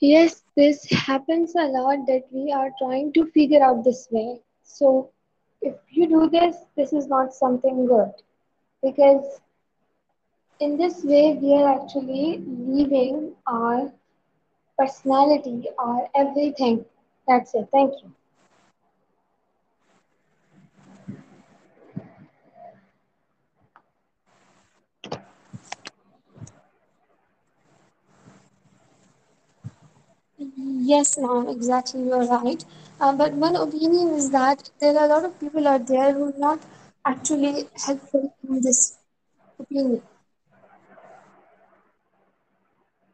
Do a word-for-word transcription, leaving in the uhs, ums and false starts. Yes, this happens a lot that we are trying to figure out this way. So if you do this, this is not something good, because in this way we are actually leaving our personality, our everything. That's it. Thank you. Yes, ma'am, exactly, you are right. Uh, but one opinion is that there are a lot of people out there who are not actually helpful in this opinion.